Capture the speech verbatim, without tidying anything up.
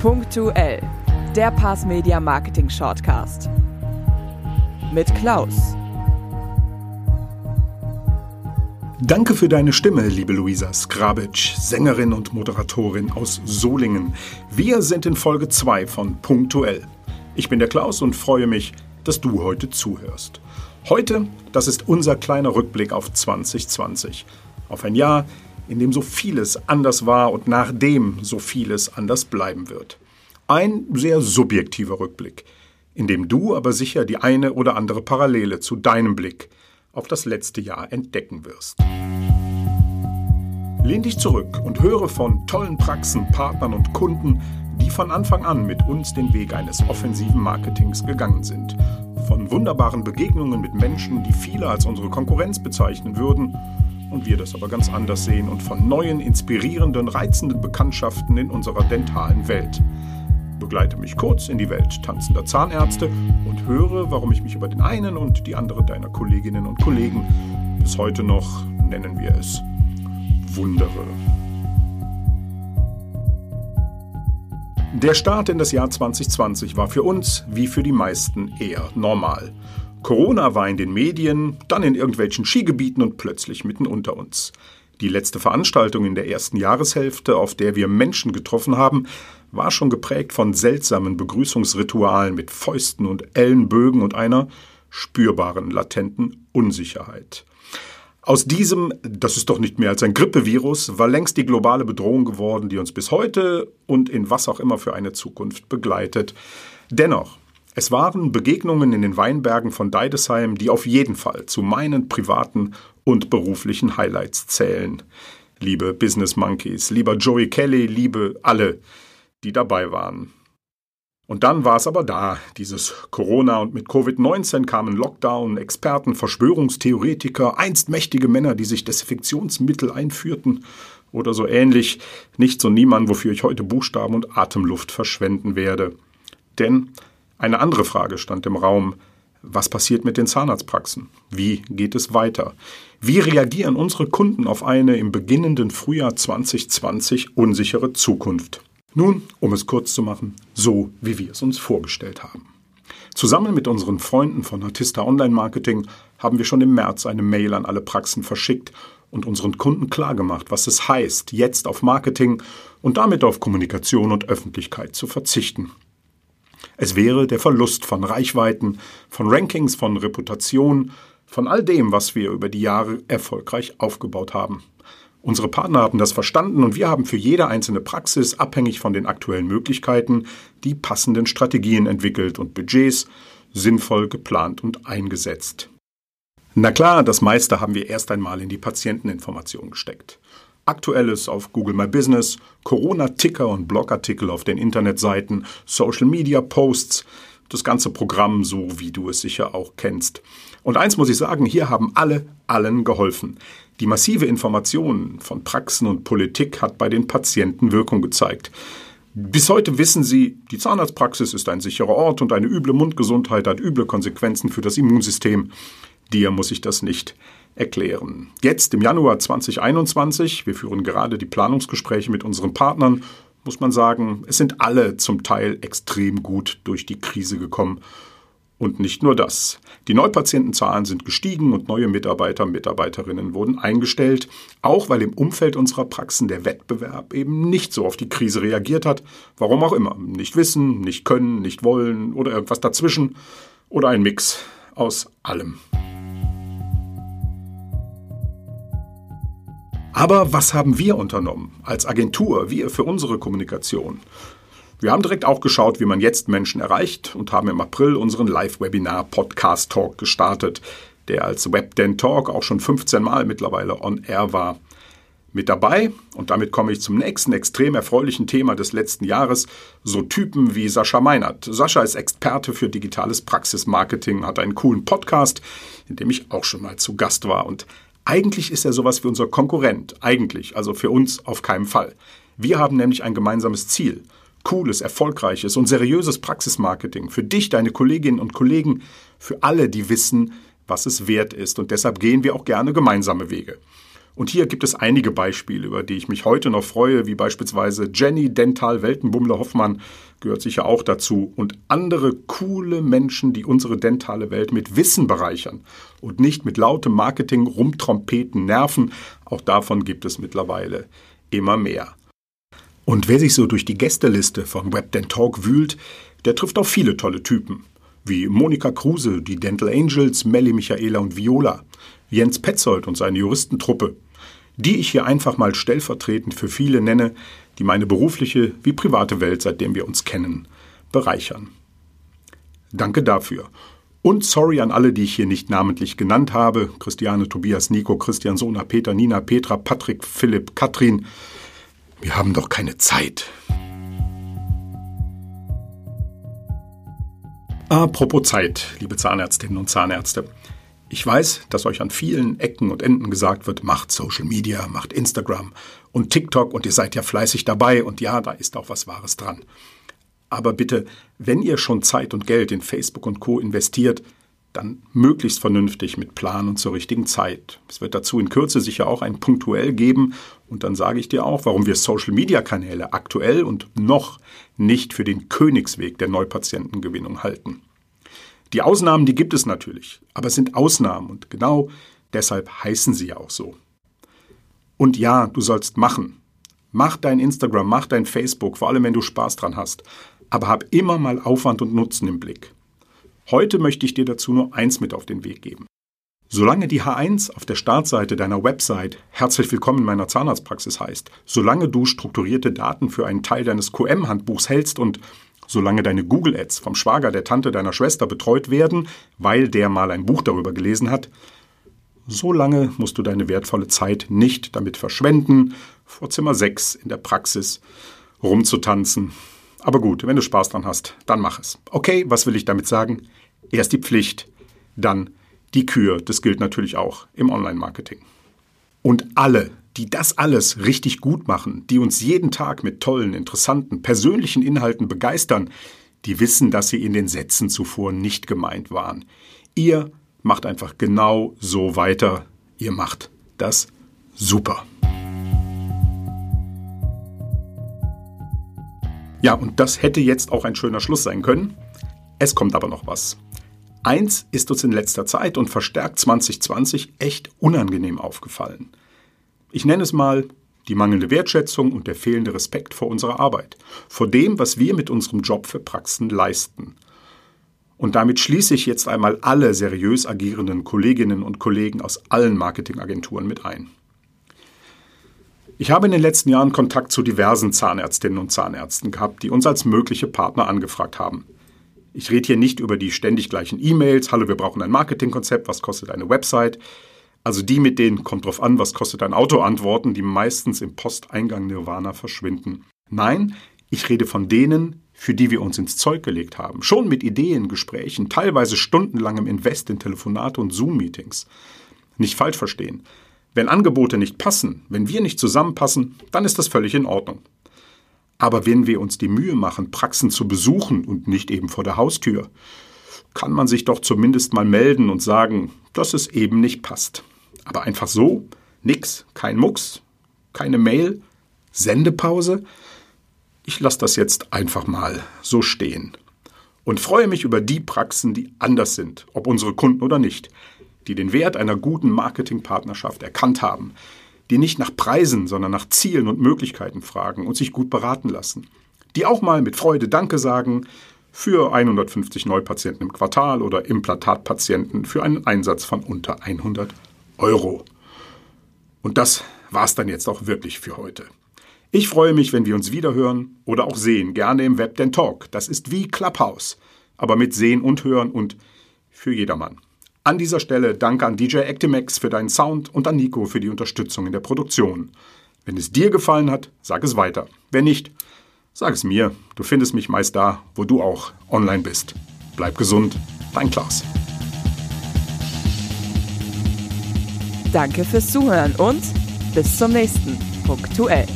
Punktuell, der Parsmedia Marketing Shortcast. Mit Klaus. Danke für deine Stimme, liebe Luisa Scrabic, Sängerin und Moderatorin aus Solingen. Wir sind in Folge zwei von Punktuell. Ich bin der Klaus und freue mich, dass du heute zuhörst. Heute, das ist unser kleiner Rückblick auf zwanzig zwanzig. Auf ein Jahr, in dem so vieles anders war und nach dem so vieles anders bleiben wird. Ein sehr subjektiver Rückblick, in dem du aber sicher die eine oder andere Parallele zu deinem Blick auf das letzte Jahr entdecken wirst. Lehn dich zurück und höre von tollen Praxen, Partnern und Kunden, die von Anfang an mit uns den Weg eines offensiven Marketings gegangen sind. Von wunderbaren Begegnungen mit Menschen, die viele als unsere Konkurrenz bezeichnen würden, und wir das aber ganz anders sehen, und von neuen, inspirierenden, reizenden Bekanntschaften in unserer dentalen Welt. Begleite mich kurz in die Welt tanzender Zahnärzte und höre, warum ich mich über den einen und die andere deiner Kolleginnen und Kollegen bis heute noch, nennen wir es, wundere. Der Start in das Jahr zwanzig zwanzig war für uns, wie für die meisten, eher normal. Corona war in den Medien, dann in irgendwelchen Skigebieten und plötzlich mitten unter uns. Die letzte Veranstaltung in der ersten Jahreshälfte, auf der wir Menschen getroffen haben, war schon geprägt von seltsamen Begrüßungsritualen mit Fäusten und Ellenbögen und einer spürbaren, latenten Unsicherheit. Aus diesem, das ist doch nicht mehr als ein Grippevirus, war längst die globale Bedrohung geworden, die uns bis heute und in was auch immer für eine Zukunft begleitet. Dennoch, es waren Begegnungen in den Weinbergen von Deidesheim, die auf jeden Fall zu meinen privaten und beruflichen Highlights zählen. Liebe Business Monkeys, lieber Joey Kelly, liebe alle, die dabei waren. Und dann war es aber da, dieses Corona, und mit Covid neunzehn kamen Lockdown, Experten, Verschwörungstheoretiker, einst mächtige Männer, die sich Desinfektionsmittel einführten oder so ähnlich. Nichts und niemand, wofür ich heute Buchstaben und Atemluft verschwenden werde. Denn eine andere Frage stand im Raum. Was passiert mit den Zahnarztpraxen? Wie geht es weiter? Wie reagieren unsere Kunden auf eine im beginnenden Frühjahr zwanzig zwanzig unsichere Zukunft? Nun, um es kurz zu machen, so wie wir es uns vorgestellt haben. Zusammen mit unseren Freunden von Artista Online Marketing haben wir schon im März eine Mail an alle Praxen verschickt und unseren Kunden klargemacht, was es heißt, jetzt auf Marketing und damit auf Kommunikation und Öffentlichkeit zu verzichten. Es wäre der Verlust von Reichweiten, von Rankings, von Reputation, von all dem, was wir über die Jahre erfolgreich aufgebaut haben. Unsere Partner haben das verstanden und wir haben für jede einzelne Praxis, abhängig von den aktuellen Möglichkeiten, die passenden Strategien entwickelt und Budgets sinnvoll geplant und eingesetzt. Na klar, das meiste haben wir erst einmal in die Patienteninformation gesteckt. Aktuelles auf Google My Business, Corona-Ticker und Blogartikel auf den Internetseiten, Social-Media-Posts, das ganze Programm, so wie du es sicher auch kennst. Und eins muss ich sagen, hier haben alle allen geholfen. Die massive Information von Praxen und Politik hat bei den Patienten Wirkung gezeigt. Bis heute wissen sie, die Zahnarztpraxis ist ein sicherer Ort und eine üble Mundgesundheit hat üble Konsequenzen für das Immunsystem. Dir muss ich das nicht erklären. Jetzt im Januar zwanzig einundzwanzig, wir führen gerade die Planungsgespräche mit unseren Partnern, muss man sagen, es sind alle zum Teil extrem gut durch die Krise gekommen. Und nicht nur das. Die Neupatientenzahlen sind gestiegen und neue Mitarbeiter und Mitarbeiterinnen wurden eingestellt, auch weil im Umfeld unserer Praxen der Wettbewerb eben nicht so auf die Krise reagiert hat, warum auch immer. Nicht wissen, nicht können, nicht wollen oder irgendwas dazwischen oder ein Mix aus allem. Aber was haben wir unternommen als Agentur, wir für unsere Kommunikation? Wir haben direkt auch geschaut, wie man jetzt Menschen erreicht und haben im April unseren Live-Webinar-Podcast-Talk gestartet, der als Webden-Talk auch schon fünfzehn Mal mittlerweile on air war. Mit dabei, und damit komme ich zum nächsten extrem erfreulichen Thema des letzten Jahres, so Typen wie Sascha Maynert. Sascha ist Experte für digitales Praxismarketing, hat einen coolen Podcast, in dem ich auch schon mal zu Gast war, und eigentlich ist er sowas wie unser Konkurrent. Eigentlich, also für uns auf keinen Fall. Wir haben nämlich ein gemeinsames Ziel. Cooles, erfolgreiches und seriöses Praxismarketing. Für dich, deine Kolleginnen und Kollegen, für alle, die wissen, was es wert ist. Und deshalb gehen wir auch gerne gemeinsame Wege. Und hier gibt es einige Beispiele, über die ich mich heute noch freue, wie beispielsweise Jenny Dental-Weltenbummler-Hoffmann, gehört sicher auch dazu, und andere coole Menschen, die unsere dentale Welt mit Wissen bereichern und nicht mit lautem Marketing, Rumtrompeten, Nerven. Auch davon gibt es mittlerweile immer mehr. Und wer sich so durch die Gästeliste von Webden-Talk wühlt, der trifft auf viele tolle Typen, wie Monika Kruse, die Dental Angels, Melli, Michaela und Viola, Jens Pätzold und seine Juristentruppe, die ich hier einfach mal stellvertretend für viele nenne, die meine berufliche wie private Welt, seitdem wir uns kennen, bereichern. Danke dafür. Und sorry an alle, die ich hier nicht namentlich genannt habe, Christiane, Tobias, Nico, Christian, Sona, Peter, Nina, Petra, Patrick, Philipp, Katrin. Wir haben doch keine Zeit. Apropos Zeit, liebe Zahnärztinnen und Zahnärzte. Ich weiß, dass euch an vielen Ecken und Enden gesagt wird, macht Social Media, macht Instagram und TikTok und ihr seid ja fleißig dabei und ja, da ist auch was Wahres dran. Aber bitte, wenn ihr schon Zeit und Geld in Facebook und Co. investiert, dann möglichst vernünftig mit Plan und zur richtigen Zeit. Es wird dazu in Kürze sicher auch ein Punktuell geben und dann sage ich dir auch, warum wir Social Media Kanäle aktuell und noch nicht für den Königsweg der Neupatientengewinnung halten. Die Ausnahmen, die gibt es natürlich, aber es sind Ausnahmen und genau deshalb heißen sie ja auch so. Und ja, du sollst machen. Mach dein Instagram, mach dein Facebook, vor allem wenn du Spaß dran hast. Aber hab immer mal Aufwand und Nutzen im Blick. Heute möchte ich dir dazu nur eins mit auf den Weg geben. Solange die H eins auf der Startseite deiner Website herzlich willkommen in meiner Zahnarztpraxis heißt, solange du strukturierte Daten für einen Teil deines Q M-Handbuchs hältst und solange deine Google-Ads vom Schwager der Tante deiner Schwester betreut werden, weil der mal ein Buch darüber gelesen hat, solange musst du deine wertvolle Zeit nicht damit verschwenden, vor Zimmer sechs in der Praxis rumzutanzen. Aber gut, wenn du Spaß dran hast, dann mach es. Okay, was will ich damit sagen? Erst die Pflicht, dann die Kür. Das gilt natürlich auch im Online-Marketing. Und alle, die das alles richtig gut machen, die uns jeden Tag mit tollen, interessanten, persönlichen Inhalten begeistern, die wissen, dass sie in den Sätzen zuvor nicht gemeint waren. Ihr macht einfach genau so weiter. Ihr macht das super. Ja, und das hätte jetzt auch ein schöner Schluss sein können. Es kommt aber noch was. Eins ist uns in letzter Zeit und verstärkt zwanzig zwanzig echt unangenehm aufgefallen. Ich nenne es mal die mangelnde Wertschätzung und der fehlende Respekt vor unserer Arbeit, vor dem, was wir mit unserem Job für Praxen leisten. Und damit schließe ich jetzt einmal alle seriös agierenden Kolleginnen und Kollegen aus allen Marketingagenturen mit ein. Ich habe in den letzten Jahren Kontakt zu diversen Zahnärztinnen und Zahnärzten gehabt, die uns als mögliche Partner angefragt haben. Ich rede hier nicht über die ständig gleichen E-Mails, hallo, wir brauchen ein Marketingkonzept, was kostet eine Website? Also die mit denen kommt drauf an, was kostet ein Auto antworten, die meistens im Posteingang Nirvana verschwinden. Nein, ich rede von denen, für die wir uns ins Zeug gelegt haben. Schon mit Ideen, Gesprächen, teilweise stundenlangem Invest in Telefonate und Zoom-Meetings. Nicht falsch verstehen. Wenn Angebote nicht passen, wenn wir nicht zusammenpassen, dann ist das völlig in Ordnung. Aber wenn wir uns die Mühe machen, Praxen zu besuchen und nicht eben vor der Haustür, kann man sich doch zumindest mal melden und sagen, dass es eben nicht passt. Aber einfach so, nix, kein Mucks, keine Mail, Sendepause. Ich lasse das jetzt einfach mal so stehen und freue mich über die Praxen, die anders sind, ob unsere Kunden oder nicht, die den Wert einer guten Marketingpartnerschaft erkannt haben, die nicht nach Preisen, sondern nach Zielen und Möglichkeiten fragen und sich gut beraten lassen, die auch mal mit Freude Danke sagen für hundertfünfzig Neupatienten im Quartal oder Implantatpatienten für einen Einsatz von unter hundert Euro. Und das war's dann jetzt auch wirklich für heute. Ich freue mich, wenn wir uns wiederhören oder auch sehen, gerne im Webden-Talk. Das ist wie Clubhouse, aber mit Sehen und Hören und für jedermann. An dieser Stelle danke an D J Actimax für deinen Sound und an Nico für die Unterstützung in der Produktion. Wenn es dir gefallen hat, sag es weiter. Wenn nicht, sag es mir. Du findest mich meist da, wo du auch online bist. Bleib gesund, dein Klaus. Danke fürs Zuhören und bis zum nächsten Punktuell.